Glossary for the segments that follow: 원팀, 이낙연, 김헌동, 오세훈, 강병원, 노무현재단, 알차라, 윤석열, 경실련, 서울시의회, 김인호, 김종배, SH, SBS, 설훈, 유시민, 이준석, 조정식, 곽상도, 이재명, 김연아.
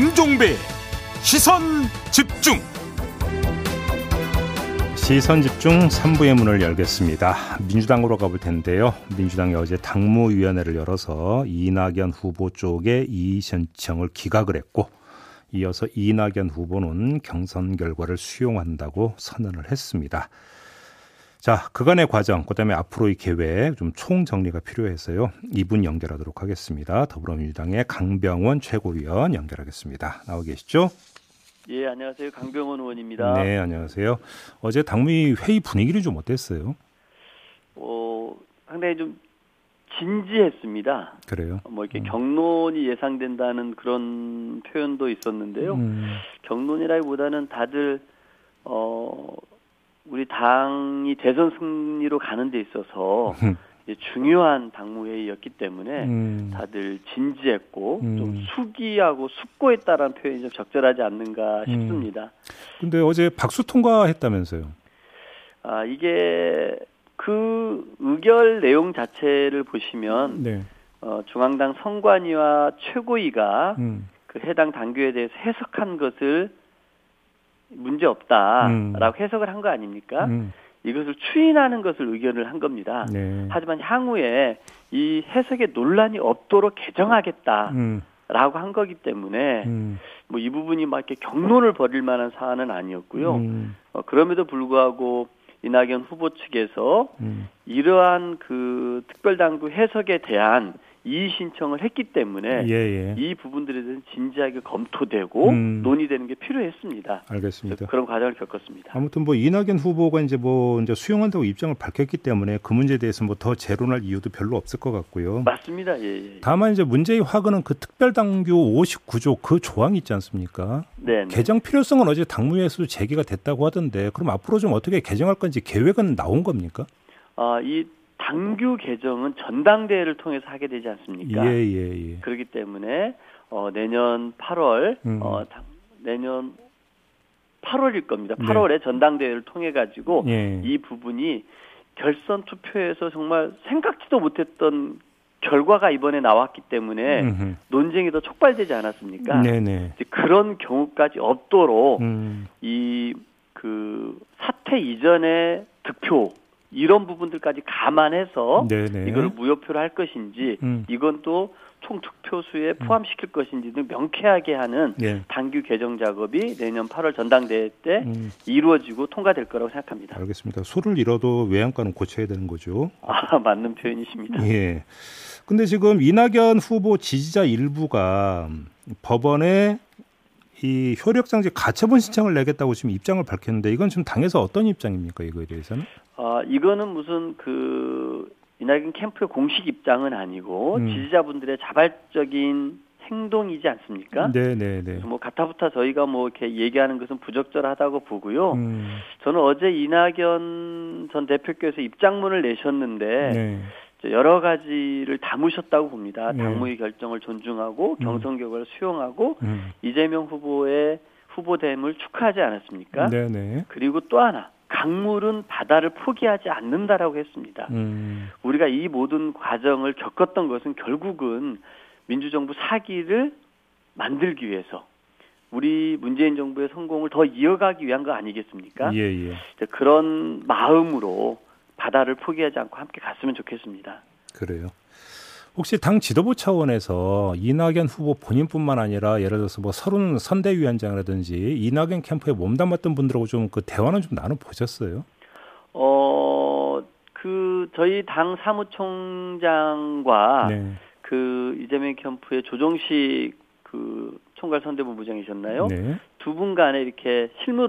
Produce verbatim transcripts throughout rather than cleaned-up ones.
김종배 시선 집중. 시선 집중 삼 부의 문을 열겠습니다. 민주당으로 가볼 텐데요. 민주당이 어제 당무위원회를 열어서 이낙연 후보 쪽에 이의 신청을 기각을 했고, 이어서 이낙연 후보는 경선 결과를 수용한다고 선언을 했습니다. 자, 그간의 과정, 그다음에 앞으로의 계획 좀 총정리가 필요해서요. 이분 연결하도록 하겠습니다. 더불어민주당의 강병원 최고위원 연결하겠습니다. 나와 계시죠? 예, 안녕하세요. 강병원 의원입니다. 네, 안녕하세요. 어제 당무위 회의 분위기는 좀 어땠어요? 어, 상당히 좀 진지했습니다. 그래요? 뭐 이렇게 음. 격론이 예상된다는 그런 표현도 있었는데요. 음. 격론이라기보다는 다들 어. 우리 당이 대선 승리로 가는 데 있어서 중요한 당무회의였기 때문에 음. 다들 진지했고 음. 좀 숙의하고 숙고했다라는 표현이 좀 적절하지 않는가 싶습니다. 그런데 음. 어제 박수 통과했다면서요? 아, 이게 그 의결 내용 자체를 보시면 네. 어, 중앙당 선관위와 최고위가 음. 그 해당 당규에 대해서 해석한 것을 문제없다라고 음. 해석을 한 거 아닙니까? 음. 이것을 추인하는 것을 의견을 한 겁니다. 네. 하지만 향후에 이 해석에 논란이 없도록 개정하겠다라고 음. 한 거기 때문에 음. 뭐 이 부분이 막 이렇게 격론을 벌일 만한 사안은 아니었고요. 음. 어, 그럼에도 불구하고 이낙연 후보 측에서 음. 이러한 그 특별당규 해석에 대한 이의 신청을 했기 때문에 예, 예. 이 부분들에 대해서 진지하게 검토되고 음. 논의되는 게 필요했습니다. 알겠습니다. 그런 과정을 겪었습니다. 아무튼 뭐 이낙연 후보가 이제 뭐 이제 수용한다고 입장을 밝혔기 때문에 그 문제에 대해서 뭐 더 재론할 이유도 별로 없을 것 같고요. 맞습니다. 예, 예. 다만 이제 문제의 화근은 그 특별당규 오십구 조 그 조항이 있지 않습니까? 네. 개정 필요성은 어제 당무회에서도 제기가 됐다고 하던데 그럼 앞으로 좀 어떻게 개정할 건지 계획은 나온 겁니까? 아, 이 당규 개정은 전당대회를 통해서 하게 되지 않습니까? 예, 예, 예. 그렇기 때문에 어, 내년 팔월, 음. 어, 당, 내년 팔월일 겁니다. 팔월에 네. 전당대회를 통해 가지고 예. 이 부분이 결선 투표에서 정말 생각지도 못했던 결과가 이번에 나왔기 때문에 음흠. 논쟁이 더 촉발되지 않았습니까? 네네. 이제 그런 경우까지 없도록 음. 이 그 사퇴 이전의 득표 이런 부분들까지 감안해서 네네. 이걸 무효표로 할 것인지 음. 이건 또 총 득표수에 포함시킬 것인지 등 명쾌하게 하는 네. 당규 개정 작업이 내년 팔월 전당대회 때 음. 이루어지고 통과될 거라고 생각합니다. 알겠습니다. 소를 잃어도 외양간은 고쳐야 되는 거죠. 아, 맞는 표현이십니다. 예. 근데 지금 이낙연 후보 지지자 일부가 법원에 이 효력장지 가처분 신청을 내겠다고 지금 입장을 밝혔는데 이건 지금 당에서 어떤 입장입니까? 이거에 대해서는? 아, 이거는 무슨 그 이낙연 캠프의 공식 입장은 아니고 음. 지지자분들의 자발적인 행동이지 않습니까? 네네네. 뭐 가타부타 저희가 뭐 이렇게 얘기하는 것은 부적절하다고 보고요. 음. 저는 어제 이낙연 전 대표께서 입장문을 내셨는데. 네. 여러 가지를 담으셨다고 봅니다. 당무위 네. 결정을 존중하고 경선 결과를 수용하고 음. 이재명 후보의 후보됨을 축하하지 않았습니까? 네네. 그리고 또 하나, 강물은 바다를 포기하지 않는다라고 했습니다. 음. 우리가 이 모든 과정을 겪었던 것은 결국은 민주정부 사기를 만들기 위해서 우리 문재인 정부의 성공을 더 이어가기 위한 거 아니겠습니까? 예예. 그런 마음으로 바다를 포기하지 않고 함께 갔으면 좋겠습니다. 그래요. 혹시 당 지도부 차원에서 이낙연 후보 본인뿐만 아니라 예를 들어서 뭐 설훈 선대위원장이라든지 이낙연 캠프에 몸담았던 분들하고 좀 그 대화는 좀 나눠 보셨어요? 어, 그 저희 당 사무총장과 네. 그 이재명 캠프의 조정식 그 총괄 선대본부장이셨나요? 네. 두 분 간에 이렇게 실무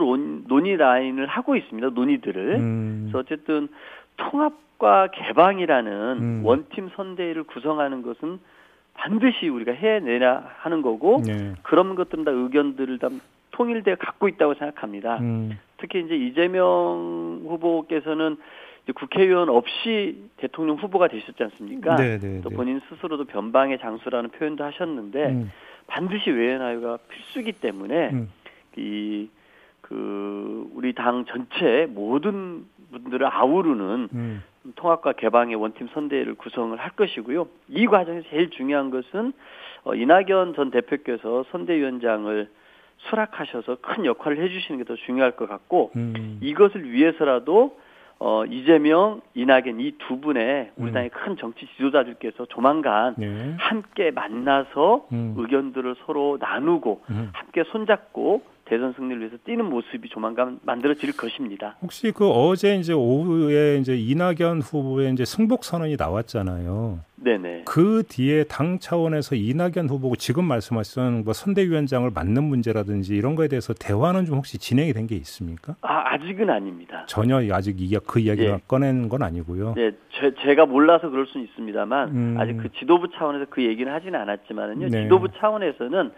논의 라인을 하고 있습니다. 논의들을. 음. 그래서 어쨌든 통합과 개방이라는 음. 원팀 선대위를 구성하는 것은 반드시 우리가 해내야 하는 거고 네. 그런 것들은 다 의견들을 다 통일되어 갖고 있다고 생각합니다. 음. 특히 이제 이재명 후보께서는 이제 국회의원 없이 대통령 후보가 되셨지 않습니까? 네, 네, 또 본인 스스로도 변방의 장수라는 표현도 하셨는데 음. 반드시 외연화가 필수기 때문에 음. 이 그 우리 당 전체 모든 분들을 아우르는 음. 통합과 개방의 원팀 선대위를 구성을 할 것이고요. 이 과정에서 제일 중요한 것은 이낙연 전 대표께서 선대위원장을 수락하셔서 큰 역할을 해주시는 게 더 중요할 것 같고, 음. 이것을 위해서라도 어, 이재명, 이낙연 이 두 분의 우리 당의 음. 큰 정치 지도자들께서 조만간 네. 함께 만나서 음. 의견들을 서로 나누고 음. 함께 손잡고 대선 승리를 위해서 뛰는 모습이 조만간 만들어질 것입니다. 혹시 그 어제 이제 오후에 이제 이낙연 후보의 이제 승복 선언이 나왔잖아요. 네네. 그 뒤에 당 차원에서 이낙연 후보고 지금 말씀하신 뭐 선대위원장을 맡는 문제라든지 이런 거에 대해서 대화는 좀 혹시 진행이 된 게 있습니까? 아 아직은 아닙니다. 전혀 아직 이야 그 이야기가 예. 꺼낸 건 아니고요. 네, 제, 제가 몰라서 그럴 수는 있습니다만 음. 아직 그 지도부 차원에서 그 얘기는 하지는 않았지만요. 네. 지도부 차원에서는.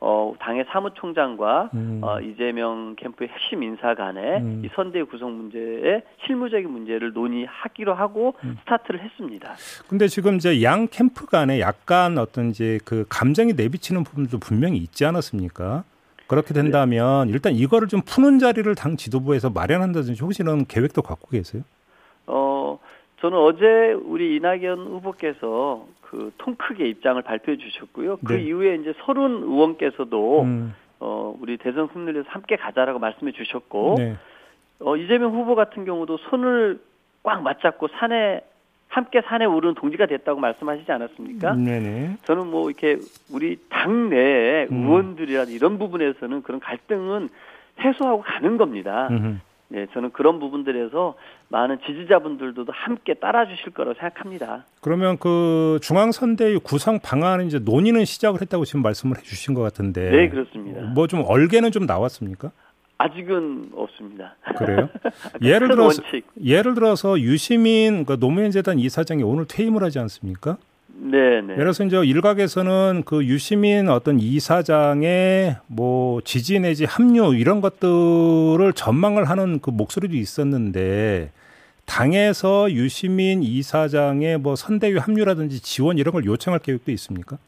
어, 당의 사무총장과 음. 어, 이재명 캠프의 핵심 인사 간에 음. 이 선대위 구성 문제의 실무적인 문제를 논의하기로 하고 음. 스타트를 했습니다. 근데 지금 이제 양 캠프 간에 약간 어떤 이제 그 감정이 내비치는 부분도 분명히 있지 않았습니까? 그렇게 된다면 네. 일단 이거를 좀 푸는 자리를 당 지도부에서 마련한다든지 혹시 이런 계획도 갖고 계세요? 어, 저는 어제 우리 이낙연 후보께서 그 통 크게 입장을 발표해 주셨고요. 그 네. 이후에 이제 설훈 의원께서도 음. 어, 우리 대선 승리에서 함께 가자라고 말씀해 주셨고 네. 어, 이재명 후보 같은 경우도 손을 꽉 맞잡고 산에 함께 산에 오른 동지가 됐다고 말씀하시지 않았습니까? 네네. 저는 뭐 이렇게 우리 당내 음. 의원들이라든 이런 부분에서는 그런 갈등은 해소하고 가는 겁니다. 음흠. 네, 저는 그런 부분들에서 많은 지지자분들도 함께 따라주실 거라고 생각합니다. 그러면 그 중앙선대위 구성 방안 이제 논의는 시작을 했다고 지금 말씀을 해주신 것 같은데, 네, 그렇습니다. 뭐 좀 얼개는 좀 나왔습니까? 아직은 없습니다. 그래요? 예를 들어서 원칙. 예를 들어서 유시민 그러니까 노무현재단 이사장이 오늘 퇴임을 하지 않습니까? 네, 네. 예를 들어서 이제 일각에서는 그 유시민 어떤 이사장의 뭐 지지 내지 합류 이런 것들을 전망을 하는 그 목소리도 있었는데 당에서 유시민 이사장의 뭐 선대위 합류라든지 지원 이런 걸 요청할 계획도 있습니까?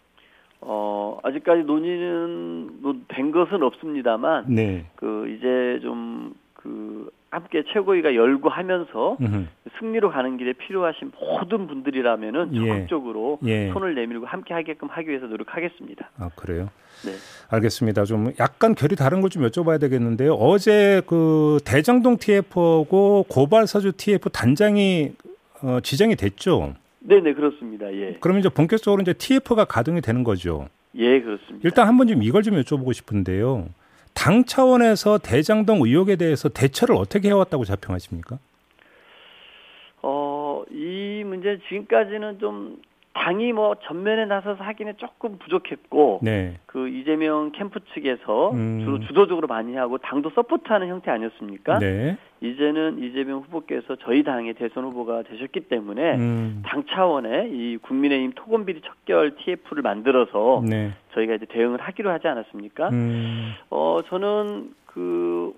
어, 아직까지 논의는 뭐 된 것은 없습니다만, 네. 그 이제 좀 그. 함께 최고위가 열고 하면서 으흠. 승리로 가는 길에 필요하신 모든 분들이라면은 적극적으로 예. 예. 손을 내밀고 함께 하게끔 하기 위해서 노력하겠습니다. 아 그래요? 네. 알겠습니다. 좀 약간 결이 다른 걸 좀 여쭤봐야 되겠는데요. 어제 그 대장동 티에프하고 고발사주 티에프 단장이 어, 지정이 됐죠? 네네 그렇습니다. 예. 그러면 이제 본격적으로 이제 티에프가 가동이 되는 거죠? 예 그렇습니다. 일단 한번 좀 이걸 좀 여쭤보고 싶은데요. 당 차원에서 대장동 의혹에 대해서 대처를 어떻게 해왔다고 자평하십니까? 어, 이 문제는 지금까지는 좀 당이 뭐 전면에 나서서 하기는 조금 부족했고, 네. 그 이재명 캠프 측에서 음. 주로 주도적으로 많이 하고 당도 서포트하는 형태 아니었습니까? 네. 이제는 이재명 후보께서 저희 당의 대선 후보가 되셨기 때문에 음. 당 차원의 이 국민의힘 토건비리 척결 티에프를 만들어서 네. 저희가 이제 대응을 하기로 하지 않았습니까? 음. 어 저는 그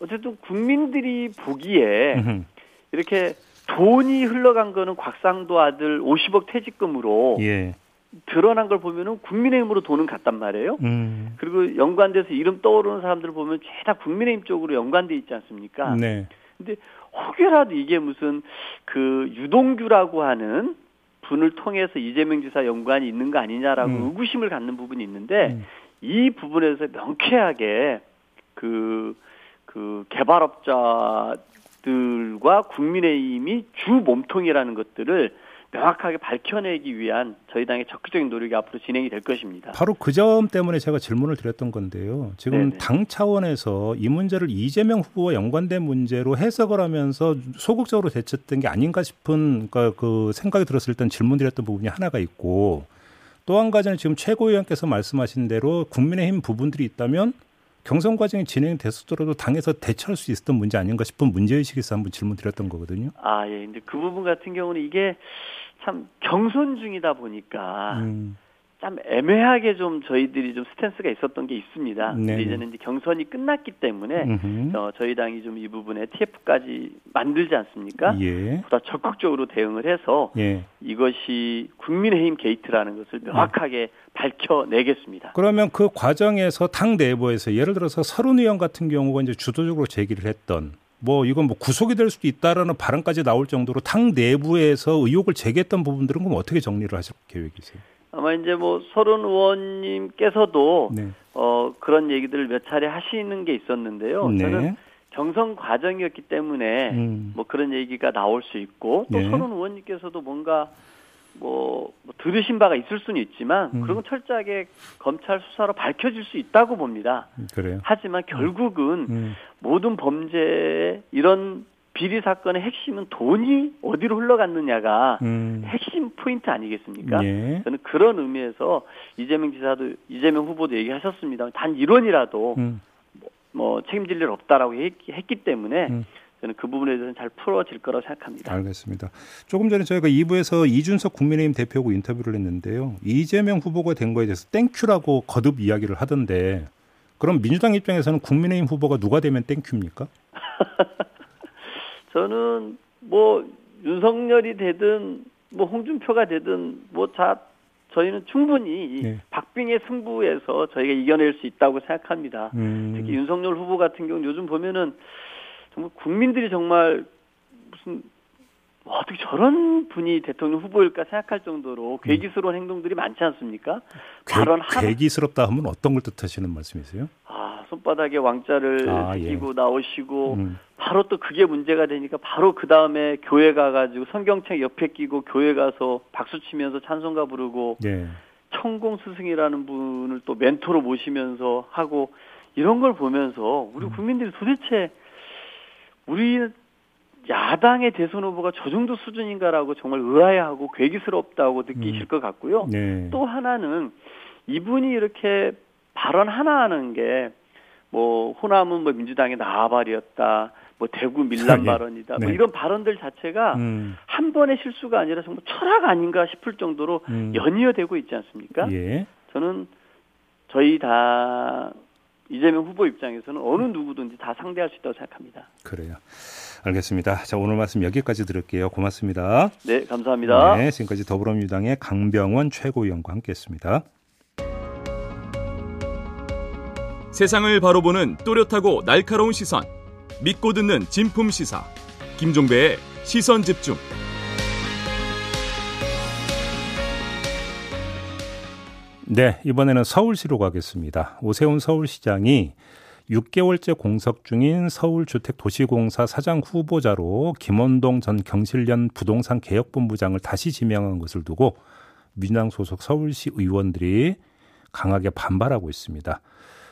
어쨌든 국민들이 보기에 음흠. 이렇게 돈이 흘러간 거는 곽상도 아들 오십억 퇴직금으로 예. 드러난 걸 보면은 국민의힘으로 돈은 갔단 말이에요. 음. 그리고 연관돼서 이름 떠오르는 사람들을 보면 죄다 국민의힘 쪽으로 연관돼 있지 않습니까? 네. 근데 혹여라도 이게 무슨 그 유동규라고 하는 분을 통해서 이재명 지사 연관이 있는 거 아니냐라고 음. 의구심을 갖는 부분이 있는데 음. 이 부분에서 명쾌하게 그, 그 개발업자들과 국민의힘이 주 몸통이라는 것들을 명확하게 밝혀내기 위한 저희 당의 적극적인 노력이 앞으로 진행이 될 것입니다. 바로 그 점 때문에 제가 질문을 드렸던 건데요. 지금 네네. 당 차원에서 이 문제를 이재명 후보와 연관된 문제로 해석을 하면서 소극적으로 대처했던 게 아닌가 싶은 그러니까 그 생각이 들었을 때 질문드렸던 부분이 하나가 있고 또 한 가지는 지금 최고위원께서 말씀하신 대로 국민의힘 부분들이 있다면 경선 과정이 진행됐었더라도 당에서 대처할 수 있었던 문제 아닌가 싶은 문제의식에서 한번 질문드렸던 거거든요. 아, 예. 근데 그 부분 같은 경우는 이게 참 경선 중이다 보니까 음. 참 애매하게 좀 저희들이 좀 스탠스가 있었던 게 있습니다. 근데 이제는 이제 경선이 끝났기 때문에 어, 저희 당이 좀 이 부분에 티에프까지 만들지 않습니까? 예. 보다 적극적으로 대응을 해서 예. 이것이 국민의힘 게이트라는 것을 명확하게 예. 밝혀내겠습니다. 그러면 그 과정에서 당 내부에서 예를 들어서 설훈 의원 같은 경우가 이제 주도적으로 제기를 했던 뭐 이건 뭐 구속이 될 수도 있다라는 발언까지 나올 정도로 당 내부에서 의혹을 제기했던 부분들은 그럼 어떻게 정리를 하실 계획이세요? 아마 이제 뭐 설훈 의원님께서도 네. 어, 그런 얘기들을 몇 차례 하시는 게 있었는데요. 네. 저는 경선 과정이었기 때문에 음. 뭐 그런 얘기가 나올 수 있고 또 네. 설훈 의원님께서도 뭔가 뭐, 뭐 들으신 바가 있을 수는 있지만 음. 그런 건 철저하게 검찰 수사로 밝혀질 수 있다고 봅니다. 그래요. 하지만 결국은 음. 모든 범죄 이런 비리 사건의 핵심은 돈이 어디로 흘러갔느냐가 음. 핵심 포인트 아니겠습니까? 예. 저는 그런 의미에서 이재명 지사도 이재명 후보도 얘기하셨습니다. 단 일 원이라도 음. 뭐, 뭐 책임질 일 없다라고 했기, 했기 때문에 음. 저는 그 부분에 대해서는 잘 풀어질 거라고 생각합니다. 알겠습니다. 조금 전에 저희가 이 부에서 이준석 국민의힘 대표하고 인터뷰를 했는데요. 이재명 후보가 된 거에 대해서 땡큐라고 거듭 이야기를 하던데 그럼 민주당 입장에서는 국민의힘 후보가 누가 되면 땡큐입니까? 저는 뭐 윤석열이 되든 뭐 홍준표가 되든 뭐 다 저희는 충분히 네. 박빙의 승부에서 저희가 이겨낼 수 있다고 생각합니다. 음. 특히 윤석열 후보 같은 경우는 요즘 보면은 국민들이 정말 무슨 어떻게 저런 분이 대통령 후보일까 생각할 정도로 괴기스러운 음. 행동들이 많지 않습니까? 괴, 발언 하나... 괴기스럽다 하면 어떤 걸 뜻하시는 말씀이세요? 아, 손바닥에 왕자를 아, 끼고 예. 나오시고 음. 바로 또 그게 문제가 되니까 바로 그 다음에 교회 가가지고 성경책 옆에 끼고 교회 가서 박수 치면서 찬송가 부르고 예. 천공 스승이라는 분을 또 멘토로 모시면서 하고 이런 걸 보면서 우리 국민들이 도대체 우리 야당의 대선 후보가 저 정도 수준인가라고 정말 의아해하고 괴기스럽다고 느끼실 음. 것 같고요. 네. 또 하나는 이분이 이렇게 발언 하나 하는 게 뭐 호남은 뭐 민주당의 나발이었다, 뭐 대구 밀란 네. 발언이다, 네. 뭐 이런 발언들 자체가 음. 한 번의 실수가 아니라 정말 철학 아닌가 싶을 정도로 음. 연이어되고 있지 않습니까? 예. 저는 저희 다. 이재명 후보 입장에서는 어느 누구든지 다 상대할 수 있다고 생각합니다. 그래요. 알겠습니다. 자, 오늘 말씀 여기까지 들을게요. 고맙습니다. 네, 감사합니다. 네, 지금까지 더불어민주당의 강병원 최고위원과 함께했습니다. 세상을 바로 보는 또렷하고 날카로운 시선. 믿고 듣는 진품 시사. 김종배의 시선 집중. 네, 이번에는 서울시로 가겠습니다. 오세훈 서울시장이 육 개월째 공석 중인 서울주택도시공사 사장 후보자로 김헌동 전 경실련 부동산 개혁본부장을 다시 지명한 것을 두고 민주당 소속 서울시 의원들이 강하게 반발하고 있습니다.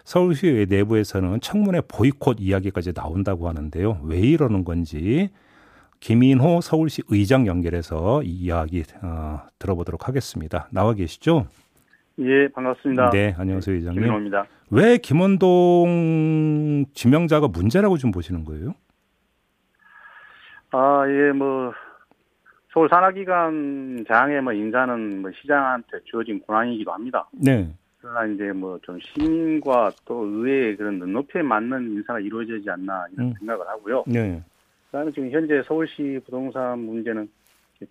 서울시의회 내부에서는 청문회 보이콧 이야기까지 나온다고 하는데요. 왜 이러는 건지 김인호 서울시 의장 연결해서 이 이야기 어, 들어보도록 하겠습니다. 나와 계시죠? 예, 반갑습니다. 네, 안녕하세요, 이장님. 김인호입니다. 왜 김헌동 지명자가 문제라고 좀 보시는 거예요? 아, 예, 뭐 서울 산하기관장의 뭐 인사는 뭐 시장한테 주어진 권한이기도 합니다. 네. 그러나 이제 뭐 좀 시민과 또 의회의 그런 눈높이에 맞는 인사가 이루어지지 않나 이런 음. 생각을 하고요. 네. 그다음에 지금 현재 서울시 부동산 문제는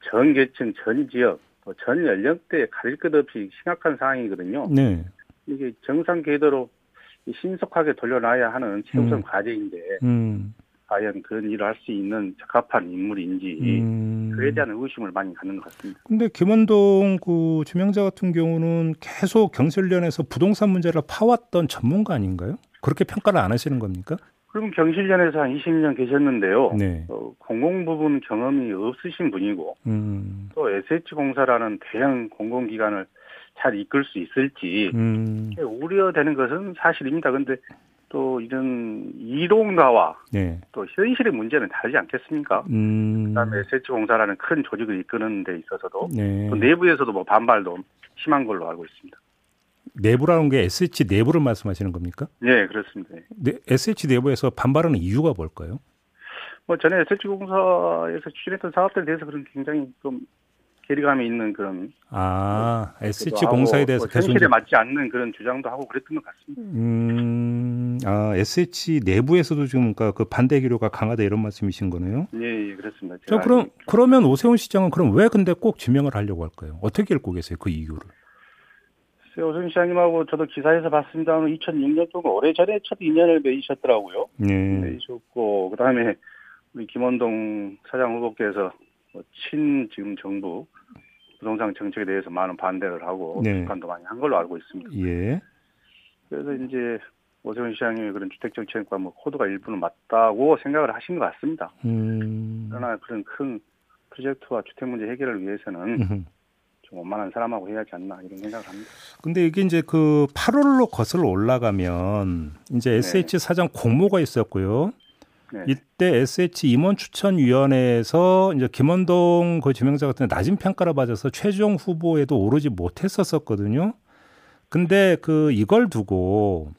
전 계층, 전 지역. 전 연령대에 가릴 것 없이 심각한 상황이거든요. 네. 이게 정상 궤도로 신속하게 돌려놔야 하는 최우선 음. 과제인데 음. 과연 그런 일을 할 수 있는 적합한 인물인지 음. 그에 대한 의심을 많이 갖는 것 같습니다. 그런데 김헌동 그 지명자 같은 경우는 계속 경실련에서 부동산 문제를 파왔던 전문가 아닌가요? 그렇게 평가를 안 하시는 겁니까? 그럼 경실련에서 한 이십 년 계셨는데요. 네. 어, 공공부분 경험이 없으신 분이고 음. 또 에스에이치공사라는 대형 공공기관을 잘 이끌 수 있을지 음. 우려되는 것은 사실입니다. 그런데 또 이런 이론과와 네. 또 현실의 문제는 다르지 않겠습니까? 음. 그다음에 에스에이치공사라는 큰 조직을 이끄는 데 있어서도 네. 또 내부에서도 뭐 반발도 심한 걸로 알고 있습니다. 내부라는 게 에스에이치 내부를 말씀하시는 겁니까? 네, 그렇습니다. 네, 에스에이치 내부에서 반발하는 이유가 뭘까요? 뭐 전에 에스에이치공사에서 추진했던 사업들에 대해서 그런 굉장히 좀 괴리감이 있는 그런 아 에스에이치공사에 대해서 뭐 현실에 맞지 않는 그런 주장도 하고 그랬던 것 같습니다. 음, 아 에스에이치 내부에서도 지금 그러니까 그 반대 기류가 강하다 이런 말씀이신 거네요? 네, 예, 그렇습니다. 저 그럼 그러면 오세훈 시장은 그럼 왜 근데 꼭 지명을 하려고 할까요? 어떻게 읽고 계세요 그 이유를? 글쎄요, 오세훈 시장님하고 저도 기사에서 봤습니다. 이천육 년 동안 오래전에 첫 인연을 맺으셨더라고요. 네. 맺으셨고, 그 다음에 우리 김헌동 사장 후보께서 친 지금 정부 부동산 정책에 대해서 많은 반대를 하고 네. 비판도 많이 한 걸로 알고 있습니다. 예. 그래서 이제 오세훈 시장님이 그런 주택정책과 뭐 코드가 일부는 맞다고 생각을 하신 것 같습니다. 음. 그러나 그런 큰 프로젝트와 주택 문제 해결을 위해서는 음흠. 좀 원만한 사람하고 해야 하지 않나 이런 생각을 합니다. 근데 이게 이제 그 팔월로 거슬러 올라가면 이제 에스에이치 네. 사장 공모가 있었고요. 네. 이때 에스에이치 임원 추천위원회에서 이제 김헌동 그 지명자 같은 낮은 평가를 받아서 최종 후보에도 오르지 못했었었거든요. 근데 그 이걸 두고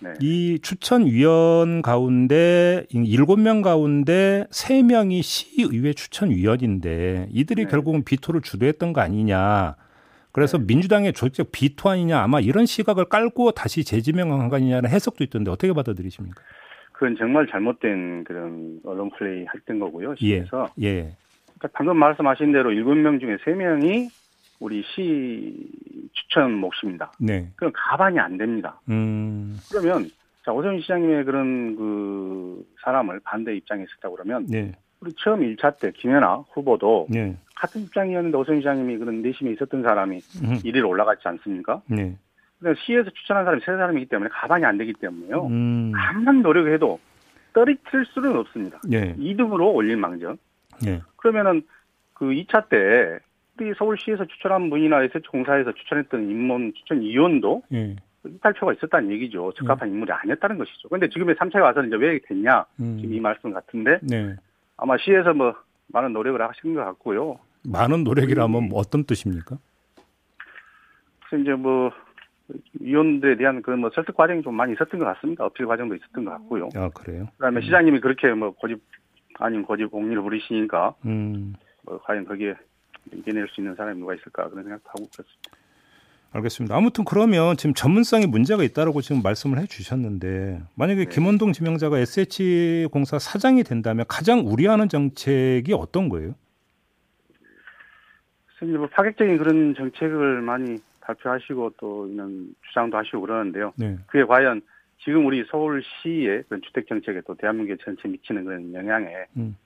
네. 이 추천위원 가운데 일곱 명 가운데 세 명이 시의회 추천위원인데 이들이 네. 결국은 비토를 주도했던 거 아니냐. 그래서 네. 민주당의 조직적 비토 아니냐. 아마 이런 시각을 깔고 다시 재지명한 거 아니냐는 해석도 있던데 어떻게 받아들이십니까? 그건 정말 잘못된 그런 언론 플레이 했던 거고요. 시에서. 예. 예. 그러니까 방금 말씀하신 대로 일곱 명 중에 세 명이 우리 시 추천 몫입니다. 네. 그럼 가반이 안 됩니다. 음. 그러면 자 오세훈 시장님의 그런 그 사람을 반대 입장에 있었다고 그러면 네. 우리 처음 일 차 때 김연아 후보도 네. 같은 입장이었는데 오세훈 시장님이 그런 내심이 있었던 사람이 음. 일 위로 올라갔지 않습니까? 네. 그러니까 시에서 추천한 사람이 세 사람이기 때문에 가반이 안 되기 때문에요. 음. 아무리 노력을 해도 떨어뜨릴 수는 없습니다. 네. 이 등으로 올릴 망정. 네. 그러면은 그 이 차 때 서울시에서 추천한 분이나 에스에이치 공사에서 추천했던 임원 추천위원도 예. 이탈표가 있었다는 얘기죠. 적합한 예. 인물이 아니었다는 것이죠. 그런데 지금의 삼 차에 와서는 이제 왜 됐냐. 음. 지금 이 말씀 같은데 네. 아마 시에서 뭐 많은 노력을 하신 것 같고요. 많은 노력이라면 뭐 어떤 뜻입니까? 그래서 이제 뭐 위원들에 대한 그런 뭐 설득 과정이 좀 많이 있었던 것 같습니다. 어필 과정도 있었던 것 같고요. 아 그래요? 그다음에 음. 시장님이 그렇게 뭐 고집 아닌 고집 공리를 부리시니까 음. 뭐 과연 거기에 이겨낼 수 있는 사람이 누가 있을까 그런 생각도 하고 그렇습니다. 알겠습니다. 아무튼 그러면 지금 전문성에 문제가 있다라고 지금 말씀을 해주셨는데 만약에 네. 김헌동 지명자가 에스에이치 공사 사장이 된다면 가장 우려하는 정책이 어떤 거예요? 선생님 뭐 파격적인 그런 정책을 많이 발표하시고 또 이런 주장도 하시고 그러는데요. 네. 그게 과연 지금 우리 서울시의 그런 주택 정책에 또 대한민국 전체에 미치는 그런 영향에. 음.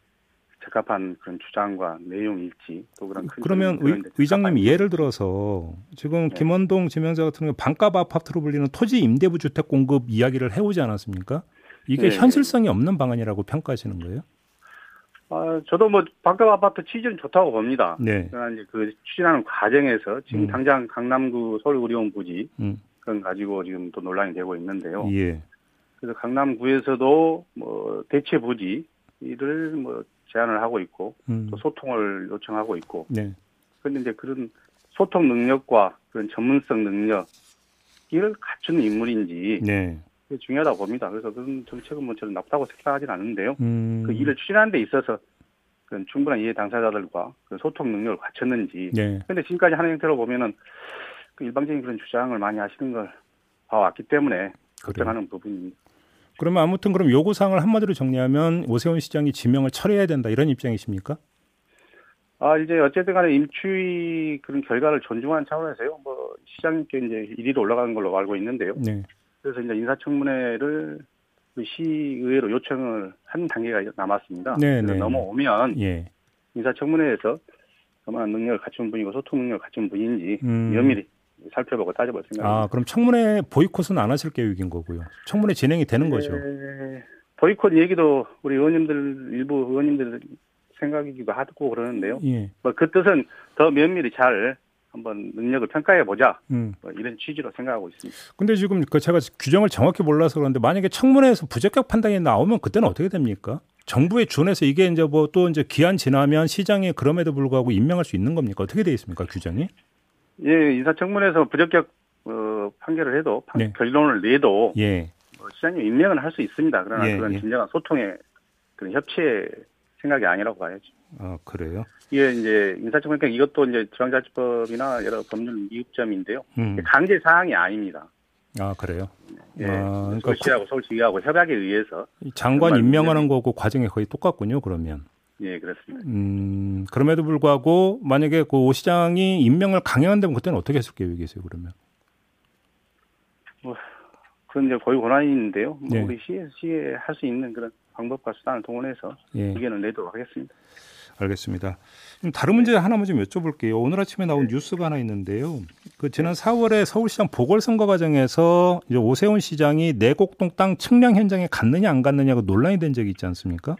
적합한 그런 주장과 내용일지 또 그런 큰 그러면 의, 의장님이 예를 들어서 지금 네. 김헌동 지명자 같은 경우 반값 아파트로 불리는 토지 임대부 주택 공급 이야기를 해오지 않았습니까? 이게 네. 현실성이 없는 방안이라고 평가하시는 거예요? 아, 저도 뭐 반값 아파트 취지는 좋다고 봅니다. 네. 그러나 이제 그 추진하는 과정에서 지금 음. 당장 강남구 서울의료원 부지 음. 그건 가지고 지금 또 논란이 되고 있는데요. 예. 그래서 강남구에서도 뭐 대체 부지 이를 뭐 제안을 하고 있고 음. 또 소통을 요청하고 있고 네. 그런데 이제 그런 소통 능력과 그런 전문성 능력 이를 갖추는 인물인지 네. 그게 중요하다고 봅니다. 그래서 그런 정책은 뭐 저는 나쁘다고 생각하진 않는데요. 음. 그 일을 추진하는 데 있어서 그런 충분한 이해 당사자들과 그 소통 능력을 갖췄는지 네. 그런데 지금까지 하는 형태로 보면은 그 일방적인 그런 주장을 많이 하시는 걸 봐왔기 때문에 걱정하는 부분입니다. 그러면 아무튼 그럼 요구사항을 한마디로 정리하면 오세훈 시장이 지명을 철회해야 된다 이런 입장이십니까? 아 이제 어쨌든 간에 임추위 그런 결과를 존중하는 차원에서요. 뭐 시장님께 이제 일 위로 올라가는 걸로 알고 있는데요. 네. 그래서 이제 인사청문회를 시의회로 요청을 한 단계가 남았습니다. 네. 넘어오면 예. 인사청문회에서 그만한 능력을 갖춘 분이고 소통 능력을 갖춘 분인지 음. 면밀히. 살펴보고 따져볼 생각입니다. 아, 그럼 청문회 보이콧은 안 하실 계획인 거고요. 청문회 진행이 되는 네, 거죠. 보이콧 얘기도 우리 의원님들 일부 의원님들 생각이기도 하고 그러는데요. 예. 뭐 그 뜻은 더 면밀히 잘 한번 능력을 평가해 보자. 음. 뭐 이런 취지로 생각하고 있습니다. 근데 지금 그 제가 규정을 정확히 몰라서 그런데 만약에 청문회에서 부적격 판단이 나오면 그때는 어떻게 됩니까? 정부의 준해서 이게 이제 뭐 또 이제 기한 지나면 시장이 그럼에도 불구하고 임명할 수 있는 겁니까? 어떻게 되어 있습니까 규정이? 예, 인사청문회에서 부적격 어, 판결을 해도 판, 네. 결론을 내도 예. 어, 시장님 임명은 할 수 있습니다. 그러나 예, 그런 예. 진정한 소통의 그런 협치의 생각이 아니라고 봐야죠. 아 그래요? 예, 이제 인사청문회 이것도 이제 지방자치법이나 여러 법률 미흡점인데요. 음. 강제 사항이 아닙니다. 아 그래요? 예, 아, 그러니까 서울시하고 서울시의회하고 협약에 의해서 장관 임명하는 거고 과정이 거의 똑같군요. 그러면. 예, 그렇습니다. 음, 그럼에도 불구하고 만약에 그 오 시장이 임명을 강행한다면 그때는 어떻게 했을 계획이세요, 그러면? 뭐 그런 이제 거의 권한인데요. 뭐 네. 우리 시에 시에 할 수 있는 그런 방법과 수단을 동원해서 예. 의견을 내도록 하겠습니다. 알겠습니다. 다른 문제 하나만 좀 여쭤볼게요. 오늘 아침에 나온 네. 뉴스가 하나 있는데요. 그 지난 사월에 서울시장 보궐선거 과정에서 이제 오세훈 시장이 내곡동 땅 측량 현장에 갔느냐 안 갔느냐가 논란이 된 적이 있지 않습니까?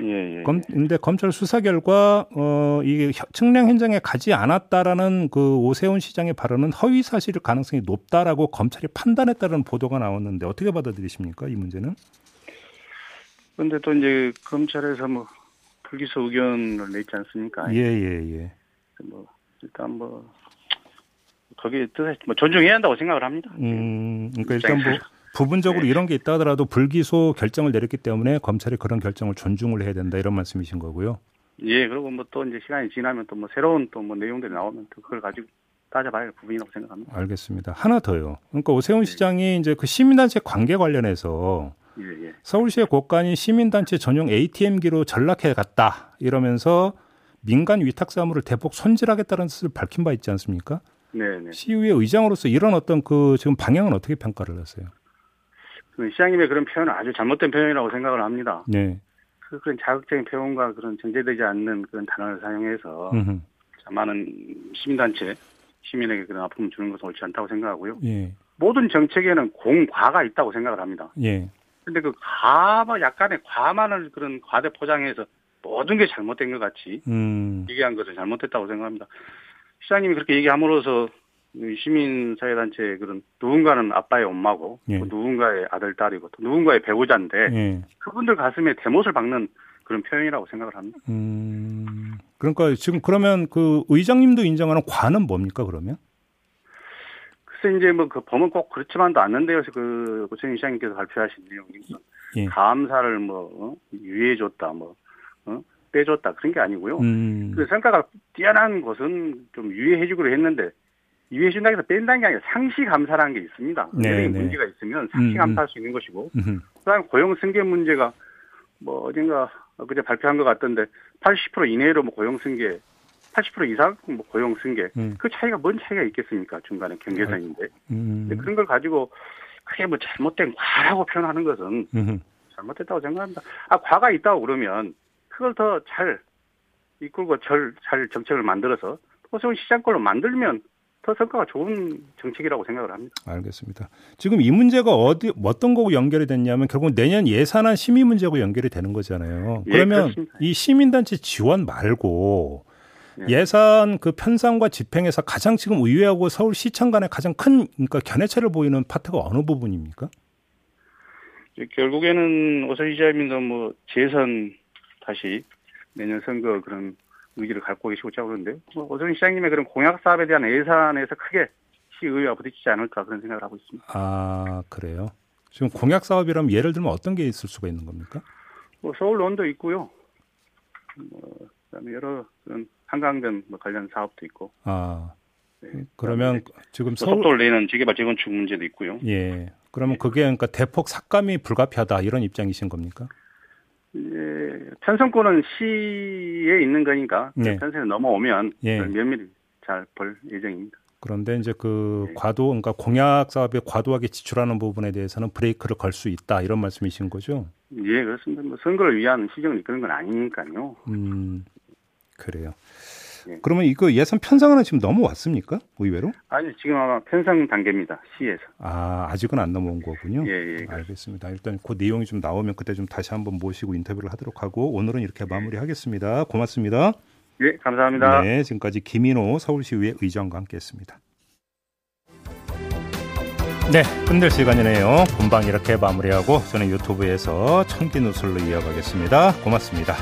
예, 예. 그런데 검찰 수사 결과 어, 이게 측량 현장에 가지 않았다라는 그 오세훈 시장의 발언은 허위 사실 가능성이 높다라고 검찰이 판단했다는 보도가 나왔는데 어떻게 받아들이십니까? 이 문제는? 그런데 또 이제 검찰에서 뭐 불기소 의견을 냈지 않습니까? 예, 예, 예. 뭐 일단 뭐 거기에 뜻에 뭐 존중해야 한다고 생각을 합니다. 음, 그러니까 일단 뭐 부분적으로 네. 이런 게 있다 하더라도 불기소 결정을 내렸기 때문에 검찰이 그런 결정을 존중을 해야 된다 이런 말씀이신 거고요. 예, 그리고 뭐 또 이제 시간이 지나면 또 뭐 새로운 또 뭐 내용들이 나오면 또 그걸 가지고 따져봐야 할 부분이라고 생각합니다. 알겠습니다. 하나 더요. 그러니까 오세훈 네. 시장이 이제 그 시민단체 관계 관련해서. 예, 예. 서울시의 곳간이 시민단체 전용 에이티엠기로 전락해 갔다 이러면서 민간 위탁 사무를 대폭 손질하겠다는 뜻을 밝힌 바 있지 않습니까? 네, 네. 시의회 의장으로서 이런 어떤 그 지금 방향은 어떻게 평가를 하세요? 시장님의 그런 표현은 아주 잘못된 표현이라고 생각을 합니다. 네. 그 그런 자극적인 표현과 그런 정제되지 않는 그런 단어를 사용해서 음흠. 많은 시민단체 시민에게 그런 아픔을 주는 것은 옳지 않다고 생각하고요. 예. 모든 정책에는 공과가 있다고 생각을 합니다. 예. 근데 그 과, 약간의 과만을 그런 과대 포장해서 모든 게 잘못된 것 같이 음. 얘기한 것을 잘못했다고 생각합니다. 시장님이 그렇게 얘기함으로써 시민사회단체 그런 누군가는 아빠의 엄마고 예. 또 누군가의 아들, 딸이고 또 누군가의 배우자인데 예. 그분들 가슴에 대못을 박는 그런 표현이라고 생각을 합니다. 음. 그러니까 지금 그러면 그 의장님도 인정하는 과는 뭡니까 그러면? 글쎄 이제 뭐 그 범은 꼭 그렇지만도 않는데요. 그 고천희 시장님께서 발표하신 내용은 예. 감사를 뭐 어? 유예해줬다, 뭐 어? 빼줬다 그런 게 아니고요. 음. 그 성과가 뛰어난 것은 좀 유예해주기로 했는데 유예해준다고 해서 뺀다는 게 아니라 상시 감사라는 게 있습니다. 네, 네. 문제가 있으면 상시 감사할 수 있는 것이고, 음. 그다음 고용 승계 문제가 뭐 어딘가 그제 발표한 것 같던데 팔십 퍼센트 이내로 뭐 고용 승계. 팔십 퍼센트 이상 뭐 고용 승계 음. 그 차이가 뭔 차이가 있겠습니까? 중간에 경계선인데 음. 그런 걸 가지고 그게 뭐 잘못된 과라고 표현하는 것은 음. 잘못됐다고 생각합니다. 아 과가 있다고 그러면 그걸 더 잘 이끌고 절, 잘 정책을 만들어서 호소원 시장 걸로 만들면 더 성과가 좋은 정책이라고 생각을 합니다. 알겠습니다. 지금 이 문제가 어디 어떤 거고 연결이 됐냐면 결국 내년 예산안 심의 문제하고 연결이 되는 거잖아요. 그러면 예, 이 시민단체 지원 말고 예산 그 편성과 집행에서 가장 지금 의회하고 서울시청 간에 가장 큰 그러니까 견해차를 보이는 파트가 어느 부분입니까? 결국에는 오세훈 시장님도 뭐 재선 다시 내년 선거 그런 의지를 갖고 계시고자 그러는데 뭐 오세훈 시장님의 그런 공약 사업에 대한 예산에서 크게 시의회와 부딪히지 않을까 그런 생각을 하고 있습니다. 아 그래요? 지금 공약 사업이라면 예를 들면 어떤 게 있을 수가 있는 겁니까? 뭐 서울론도 있고요. 뭐 그다음에 여러 그런 한강변 뭐 관련 사업도 있고. 아 네. 그러면 지금 서울 속도를 내는 재개발 재건축 문제도 있고요. 예. 그러면 예. 그게 그러니까 대폭 삭감이 불가피하다 이런 입장이신 겁니까? 예. 편성권은 시에 있는 거니까 예. 편성에 넘어오면 예. 면밀히 잘 볼 예정입니다. 그런데 이제 그 예. 과도 그러니까 공약 사업에 과도하게 지출하는 부분에 대해서는 브레이크를 걸 수 있다 이런 말씀이신 거죠? 예, 그렇습니다. 뭐 선거를 위한 시정을 이끄는 건 아니니까요. 음. 그래요. 네. 그러면 이거 예산 편성은 지금 넘어왔습니까? 의외로? 아니, 지금 아마 편성 단계입니다. 시에서. 아, 아직은 안 넘어온 거군요. 예, 예. 알겠습니다. 일단 그 내용이 좀 나오면 그때 좀 다시 한번 모시고 인터뷰를 하도록 하고 오늘은 이렇게 마무리하겠습니다. 고맙습니다. 예, 감사합니다. 네, 지금까지 김인호 서울시의회 의장과 함께했습니다. 네, 끝낼 시간이네요. 본방 이렇게 마무리하고 저는 유튜브에서 천기누설로 이어가겠습니다. 고맙습니다.